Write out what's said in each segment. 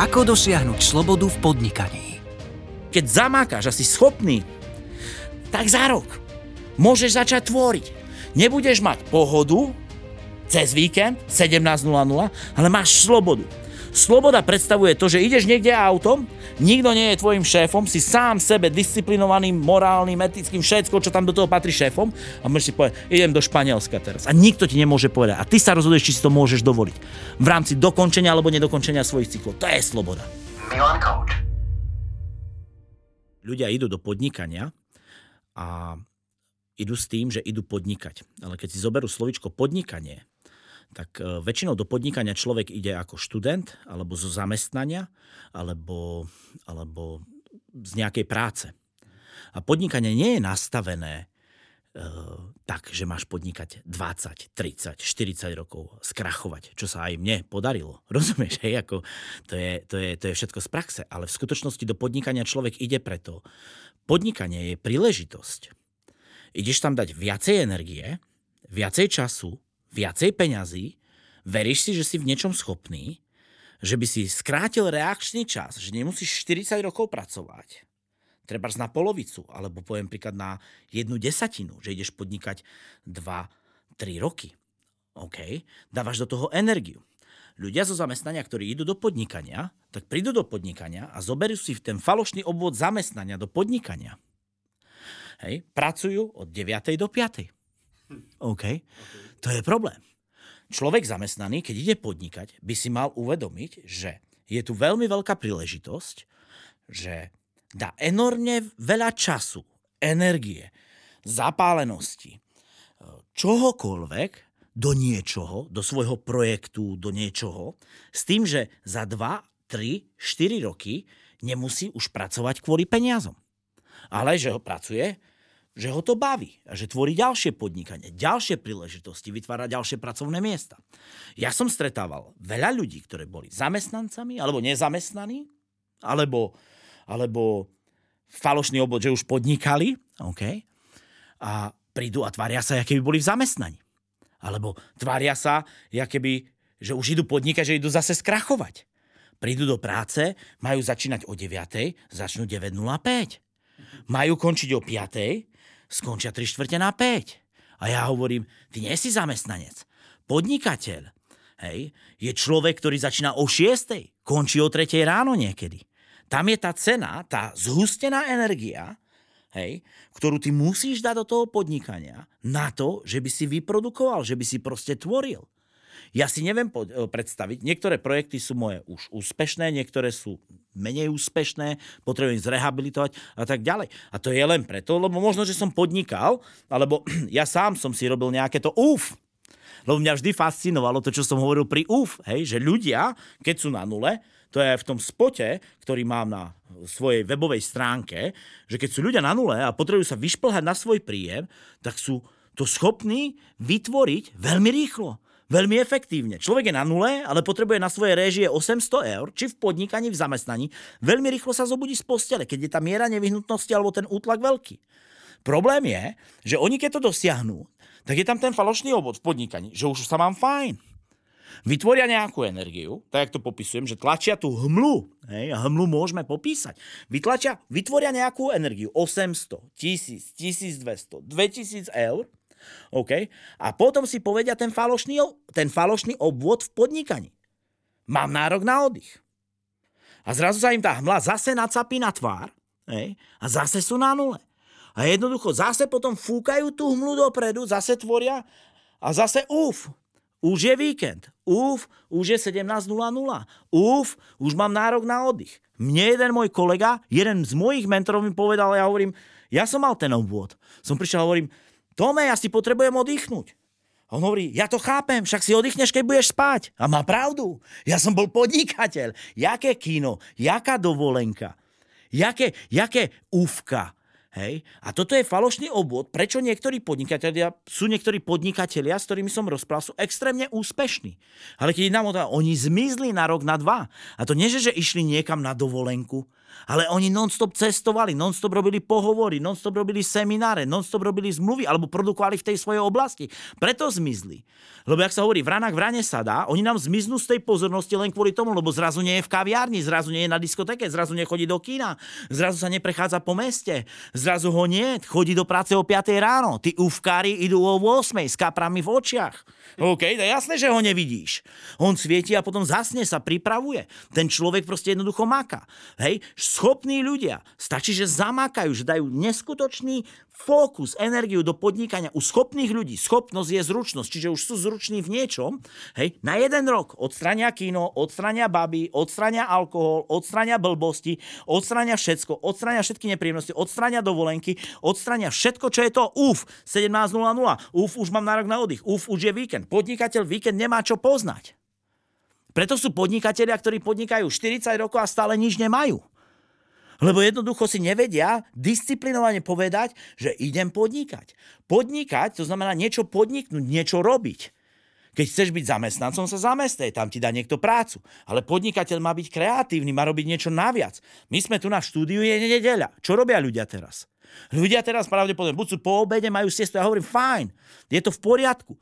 Ako dosiahnuť slobodu v podnikaní? Keď zamákaš a si schopný, tak za rok môžeš začať tvoriť. Nebudeš mať pohodu cez víkend 17:00, ale máš slobodu. Sloboda predstavuje to, že ideš niekde autom, nikto nie je tvojim šéfom, si sám sebe disciplinovaným, morálnym, etickým, všetko, čo tam do toho patrí šéfom, a môžeš si povedať, idem do Španielska teraz. A nikto ti nemôže povedať. A ty sa rozhoduješ, či si to môžeš dovoliť. V rámci dokončenia alebo nedokončenia svojich cyklov. To je sloboda. Milan Coach. Ľudia idú do podnikania a idú s tým, že idú podnikať. Ale keď si zoberú slovičko podnikanie, tak väčšinou do podnikania človek ide ako študent, alebo zo zamestnania, alebo z nejakej práce. A podnikanie nie je nastavené tak, že máš podnikať 20, 30, 40 rokov, skrachovať, čo sa aj mne podarilo. Rozumieš? Hej, ako to je všetko z praxe. Ale v skutočnosti do podnikania človek ide preto. Podnikanie je príležitosť. Ideš tam dať viacej energie, viacej času, viacej peňazí, veríš si, že si v niečom schopný, že by si skrátil reakčný čas, že nemusíš 40 rokov pracovať, trebárs na polovicu, alebo poviem príklad na 1/10, že ideš podnikať 2-3 roky. OK, dávaš do toho energiu. Ľudia zo zamestnania, ktorí idú do podnikania, tak prídu do podnikania a zoberú si ten falošný obvod zamestnania do podnikania. Hej, pracujú od 9. do 5. OK. To je problém. Človek zamestnaný, keď ide podnikať, by si mal uvedomiť, že je tu veľmi veľká príležitosť, že dá enormne veľa času, energie, zapálenosti, čohokoľvek do niečoho, do svojho projektu, do niečoho, s tým, že za 2, 3, 4 roky nemusí už pracovať kvôli peniazom. Ale že ho pracuje, že ho to baví a že tvorí ďalšie podnikanie, ďalšie príležitosti, vytvára ďalšie pracovné miesta. Ja som stretával veľa ľudí, ktorí boli zamestnancami alebo nezamestnaní, alebo falošný obvod, že už podnikali, okay, a prídu a tvária sa, aké by boli v zamestnaní. Alebo tvária sa, že už idú podnikať, že idú zase skrachovať. Prídu do práce, majú začínať o 9, začnú 9:05. Majú končiť o 5, skončia 3/4 na 5. A ja hovorím, ty nie si zamestnanec. Podnikateľ, hej, je človek, ktorý začína o 6, končí o 3 ráno niekedy. Tam je tá cena, tá zhustená energia, hej, ktorú ty musíš dať do toho podnikania na to, že by si vyprodukoval, že by si proste tvoril. Ja si neviem predstaviť, niektoré projekty sú moje už úspešné, niektoré sú menej úspešné, potrebujem zrehabilitovať a tak ďalej. A to je len preto, lebo možno, že som podnikal, alebo ja sám som si robil nejaké to úf. Lebo mňa vždy fascinovalo to, čo som hovoril pri úf, hej, že ľudia, keď sú na nule, to je v tom spote, ktorý mám na svojej webovej stránke, že keď sú ľudia na nule a potrebujú sa vyšplhať na svoj príjem, tak sú to schopní vytvoriť veľmi rýchlo. Veľmi efektívne. Človek je na nule, ale potrebuje na svoje réžie 800 €, či v podnikaní, v zamestnaní. Veľmi rýchlo sa zobudí z postele, keď je tá miera nevyhnutnosti alebo ten útlak veľký. Problém je, že oni keď to dosiahnu, tak je tam ten falošný obvod v podnikaní, že už sa mám fajn. Vytvoria nejakú energiu, tak jak to popisujem, že tlačia tú hmlu, hej, a hmlu môžeme popísať. Vytvoria nejakú energiu, 800, 1000, 1200, 2000 €, okay. A potom si povedia ten falošný obvod v podnikaní. Mám nárok na oddych. A zrazu sa im tá hmla zase nacapí na tvár, hej, a zase sú na nule. A jednoducho zase potom fúkajú tú hmlu dopredu, zase tvoria a zase už je víkend, už je 17:00, už mám nárok na oddych. Mne jeden môj kolega, jeden z mojich mentorov mi povedal, ja hovorím, ja som mal ten obvod. Som prišiel a hovorím, Tome, ja si potrebujem oddychnúť. A on hovorí, ja to chápem, však si oddychneš, keď budeš spať. A má pravdu. Ja som bol podnikateľ. Jaké kino, jaká dovolenka, jaké úfka. Hej? A toto je falošný obvod, prečo niektorí podnikatelia, s ktorými som rozprával, sú extrémne úspešní. Ale keď nám oni zmizli na rok, na 2. A to nie, že išli niekam na dovolenku, Ale oni non-stop cestovali, non-stop robili pohovory, non-stop robili semináre, non-stop robili zmluvy alebo produkovali v tej svojej oblasti. Preto zmizli. Lebo jak sa hovorí, vranák vrane sadá, oni nám zmiznú z tej pozornosti len kvôli tomu, lebo zrazu nie je v kaviarni, zrazu nie je na diskotéke, zrazu nechodí do kína, zrazu sa neprechádza po meste, zrazu ho nie, chodí do práce o 5 ráno. Tí ufkári idú o 8 s kaprami v očiach. OK, to je jasné, že ho nevidíš. On svieti a potom zasne sa, pripravuje. Ten človek proste jednoducho maká. Hej, schopní ľudia. Stačí, že zamákajú, že dajú neskutočný fókus, energiu do podnikania u schopných ľudí. Schopnosť je zručnosť, čiže už sú zruční v niečom. Hej, na jeden rok odstrania kino, odstrania baby, odstrania alkohol, odstrania blbosti, odstrania všetko, odstrania všetky nepríjemnosti, odstrania dovolenky, odstrania všetko, čo je to. Uf, 17.00, uf, už mám nárok na oddych, uf, už je víkend. Podnikateľ víkend nemá čo poznať. Preto sú podnikatelia, ktorí podnikajú 40 rokov a stále nič nemajú. Lebo jednoducho si nevedia disciplinovane povedať, že idem podnikať. Podnikať, to znamená niečo podniknúť, niečo robiť. Keď chceš byť zamestnancom, sa zamestnej, tam ti dá niekto prácu. Ale podnikateľ má byť kreatívny, má robiť niečo naviac. My sme tu na štúdiu, je nedeľa. Čo robia ľudia teraz? Ľudia teraz pravdepodobne, buď sú po obede, majú siestu, ja hovorím, fajn, je to v poriadku.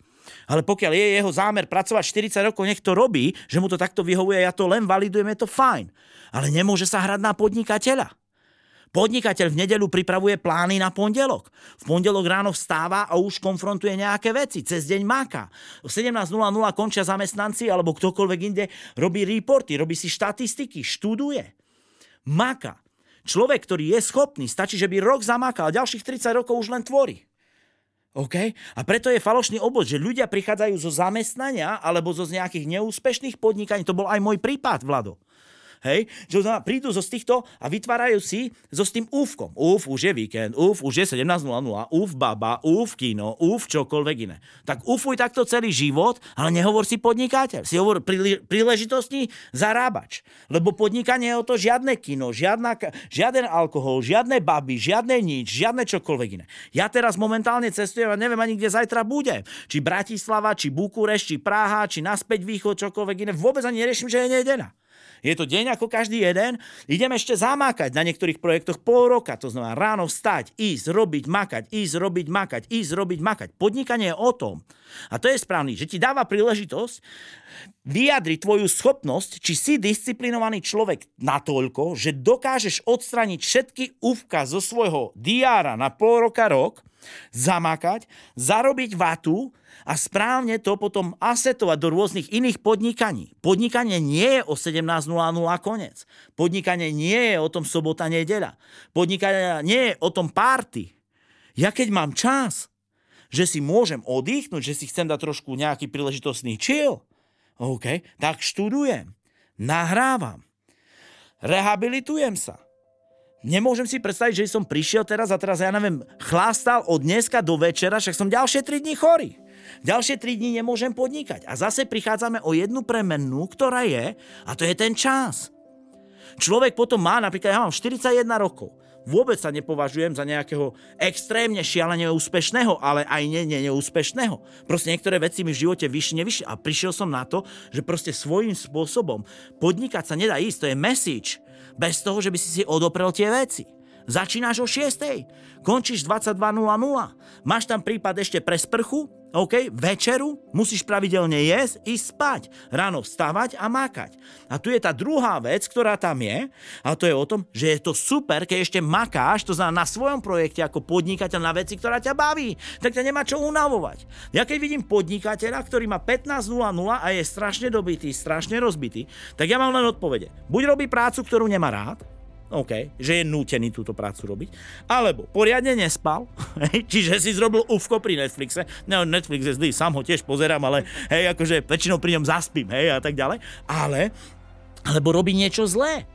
Ale pokiaľ je jeho zámer pracovať 40 rokov, nech to robí, že mu to takto vyhovuje, ja to len validujem, je to fajn. Ale nemôže sa hrať na podnikateľa. Podnikateľ v nedeľu pripravuje plány na pondelok. V pondelok ráno vstáva a už konfrontuje nejaké veci. Cez deň máka. V 17.00 končia zamestnanci alebo ktokoľvek inde, robí reporty, robí si štatistiky, študuje. Máka. Človek, ktorý je schopný, stačí, že by rok zamákal, ďalších 30 rokov už len tvorí. OK? A preto je falošný obod, že ľudia prichádzajú zo zamestnania alebo zo nejakých neúspešných podnikaní. To bol aj môj prípad, Vlado. Hej? Že prídu zo týchto a vytvárajú si so s tým úfkom. Úf, už je víkend, úf, už je 17.00, úf, baba, úf, kino, úf, čokoľvek iné. Tak úfuj takto celý život, ale nehovor si podnikateľ. Si hovor príležitostný zarábač. Lebo podnikanie je o to žiadne kino, žiaden alkohol, žiadne baby, žiadne nič, žiadne čokoľvek iné. Ja teraz momentálne cestujem a neviem ani, kde zajtra budem. Či Bratislava, či Bukurešť, či Praha, či naspäť východ, čokoľvek iné. Vôbec ani neriešim, že je nejedená. Je to deň ako každý jeden. Idem ešte zamákať na niektorých projektoch pol roka. To znamená ráno vstať, ísť, robiť, makať, ísť, robiť, makať, ísť, robiť, makať. Podnikanie je o tom. A to je správne, že ti dáva príležitosť vyjadriť tvoju schopnosť, či si disciplinovaný človek natoľko, že dokážeš odstraniť všetky úvka zo svojho diára na pol roka, rok, zamakať, zarobiť vatu a správne to potom asetovať do rôznych iných podnikaní. Podnikanie nie je o 17.00 konec. Podnikanie nie je o tom sobota, nedeľa. Podnikanie nie je o tom party. Ja keď mám čas, že si môžem oddychnúť, že si chcem dať trošku nejaký príležitostný chill, OK, tak študujem, nahrávam, rehabilitujem sa. Nemôžem si predstaviť, že som prišiel teraz a teraz, ja neviem, chlástal od dneska do večera, však som ďalšie 3 dní chorý. Ďalšie 3 dní nemôžem podnikať. A zase prichádzame o jednu premennú, ktorá je, a to je ten čas. Človek potom má, napríklad ja mám 41 rokov, vôbec sa nepovažujem za nejakého extrémne šialene úspešného, ale aj neúspešného. Proste niektoré veci mi v živote vyšli a prišiel som na to, že proste svojím spôsobom podnikať sa nedá ísť, to je message. Bez toho, že by si odoprel tie veci. Začínaš o 6.00, končíš 22.00, máš tam prípad ešte pre sprchu, OK, večeru, musíš pravidelne jesť, ísť spať, ráno vstávať a makať. A tu je tá druhá vec, ktorá tam je, a to je o tom, že je to super, keď ešte makáš, to znamená na svojom projekte ako podnikateľ na veci, ktorá ťa baví, tak ťa nemá čo unavovať. Ja keď vidím podnikateľa, ktorý má 15.00 a je strašne dobitý, strašne rozbitý, tak ja mám len odpovede. Buď robí prácu, ktorú nemá rád, OK, že je nútený túto prácu robiť, alebo poriadne nespal, čiže si zrobil ufko pri Netflixe, no Netflix je zlý, sám ho tiež pozerám, ale hej, akože väčšinou pri ňom zaspím, hej, a tak ďalej, ale, alebo robí niečo zlé.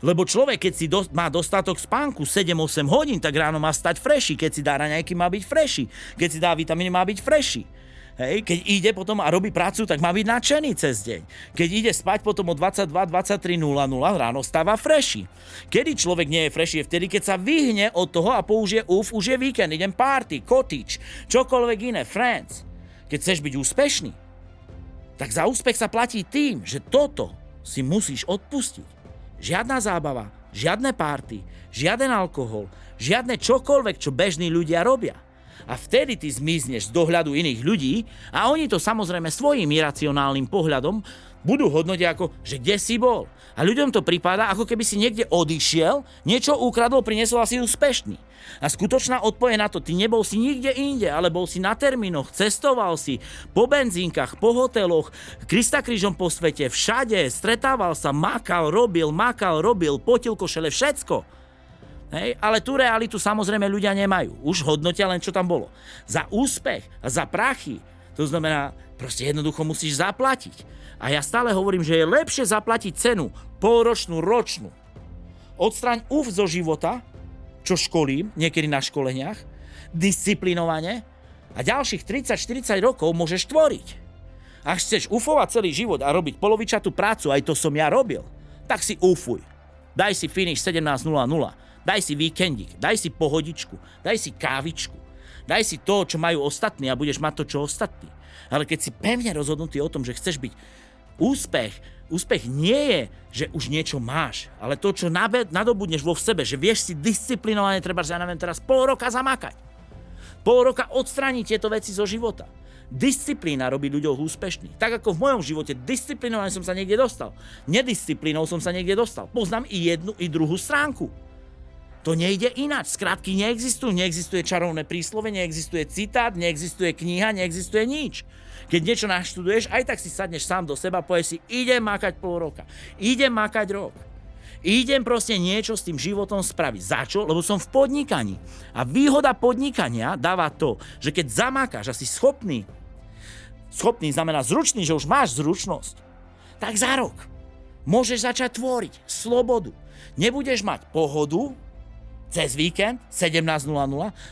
Lebo človek, keď si má dostatok spánku 7-8 hodín, tak ráno má stať freshi, keď si dá raňajky, má byť freshi, keď si dá vitamíny, má byť freshi. Hej, keď ide potom a robí prácu, tak má byť nadšený cez deň. keď ide spať potom o 22-23.00, ráno stáva freshi. Kedy človek nie je freshi, je vtedy, keď sa vyhne od toho a použije už je víkend, idem party, cottage, čokoľvek iné, friends. Keď chceš byť úspešný, tak za úspech sa platí tým, že toto si musíš odpustiť. Žiadna zábava, žiadne párty, žiaden alkohol, žiadne čokoľvek, čo bežní ľudia robia. A vtedy ty zmizneš z dohľadu iných ľudí a oni to samozrejme svojím iracionálnym pohľadom budú hodnotiť ako, že kde si bol. A ľuďom to pripadá, ako keby si niekde odišiel, niečo ukradol, priniesol a si úspešný. A skutočná odpoveď na to, ty nebol si nikde inde, ale bol si na termínoch, cestoval si po benzínkach, po hoteloch, Krista krížom po svete, všade, stretával sa, makal, robil, potil košele, všetko. Hej, ale tú realitu samozrejme ľudia nemajú. Už hodnotia len, čo tam bolo. Za úspech a za prachy, to znamená, proste jednoducho musíš zaplatiť. A ja stále hovorím, že je lepšie zaplatiť cenu polročnú, ročnú. Odstraň úf zo života, čo školím, niekedy na školeniach, disciplinovane a ďalších 30-40 rokov môžeš tvoriť. Ak chceš ufovať celý život a robiť polovičatú prácu, aj to som ja robil, tak si ufuj. Daj si finish 17:00. Daj si víkendík, daj si pohodičku, daj si kávičku, daj si to, čo majú ostatní a budeš mať to, čo ostatní. Ale keď si pevne rozhodnutý o tom, že chceš byť úspech nie je, že už niečo máš, ale to, čo nadobudneš vo sebe, že vieš si disciplinovane, treba, že ja neviem teraz, pol roka odstrániť tieto veci zo života. Disciplína robí ľuďom úspešných. Tak ako v mojom živote, disciplinovane som sa niekde dostal. Nedisciplínou som sa niekde dostal. Poznám i jednu, i druhú stránku. To nejde ináč. Skrátky neexistujú. Neexistuje čarovné príslove, neexistuje citát, neexistuje kniha, neexistuje nič. Keď niečo naštuduješ, aj tak si sadneš sám do seba a povieš si, idem makať pol roka, idem makať rok. Idem proste niečo s tým životom spraviť. Za čo? Lebo som v podnikaní. A výhoda podnikania dáva to, že keď zamakáš a si schopný znamená zručný, že už máš zručnosť, tak za rok môžeš začať tvoriť slobodu. Nebudeš mať pohodu, cez víkend, 17:00,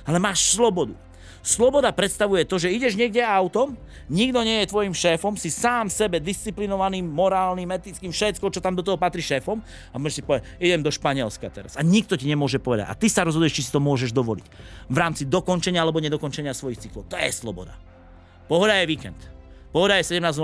ale máš slobodu. Sloboda predstavuje to, že ideš niekde autom, nikto nie je tvojim šéfom, si sám sebe disciplinovaným, morálnym, etickým, všetko, čo tam do toho patrí šéfom a môžeš si povedať, idem do Španielska teraz a nikto ti nemôže povedať a ty sa rozhoduješ, či si to môžeš dovoliť v rámci dokončenia alebo nedokončenia svojich cyklov. To je sloboda. Pohoda je víkend, pohoda je 17:00.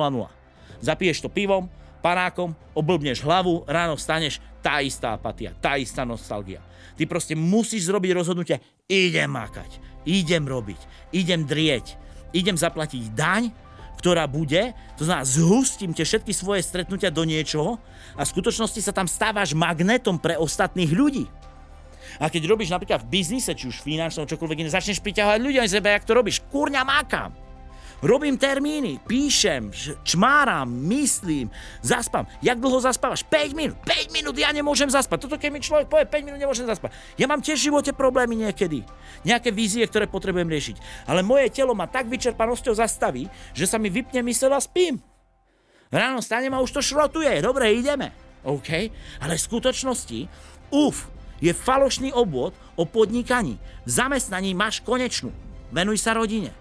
Zapiješ to pivom, panákom, oblbneš hlavu, ráno vstaneš, tá istá apatia, tá istá nostalgia. Ty proste musíš zrobiť rozhodnutie, idem makať, idem robiť, idem drieť, idem zaplatiť daň, ktorá bude, to znamená, zhustím tie všetky svoje stretnutia do niečoho a v skutočnosti sa tam stávaš magnetom pre ostatných ľudí. A keď robíš napríklad v biznise, či už finančnom, čokoľvek iné, začneš priťahovať ľudia z seba, jak to robíš, kurňa makám. Robím termíny, píšem, čmáram, myslím, zaspám. Jak dlho zaspávaš? 5 minút ja nemôžem zaspať. Toto keď mi človek povie, 5 minút nemôžem zaspať. Ja mám tiež v živote problémy niekedy. Nejaké vízie, ktoré potrebujem riešiť. Ale moje telo ma tak vyčerpanosťou zastaví, že sa mi vypne mysel a spím. Ráno stanem a už to šrotuje. Dobre, ideme. OK? Ale v skutočnosti, je falošný obvod o podnikaní. V zamestnaní máš konečnú. Venuj sa rodine.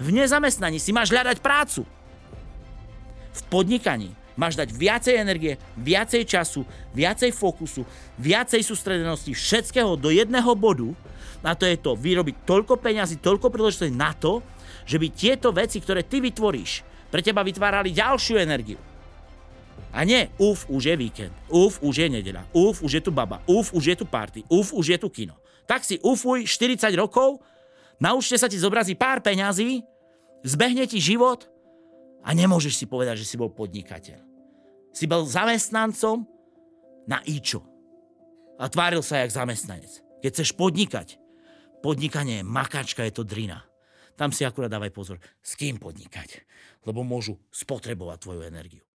V nezamestnaní si máš hľadať prácu. V podnikaní máš dať viacej energie, viacej času, viacej fokusu, viacej sústredenosti, všetkého do jedného bodu. A to je to, vyrobiť toľko peňazí, toľko príležitostí na to, že by tieto veci, ktoré ty vytvoríš, pre teba vytvárali ďalšiu energiu. A nie, už je víkend, už je nedeľa, už je tu baba, už je tu party, už je tu kino. Tak si ufuj 40 rokov, naučte sa ti zobrazí pár peňazí, zbehne ti život a nemôžeš si povedať, že si bol podnikateľ. Si bol zamestnancom na ičo. A tváril sa jak zamestnanec. Keď chceš podnikať, podnikanie je makačka, je to drina. Tam si akurát dávaj pozor, s kým podnikať, lebo môžu spotrebovať tvoju energiu.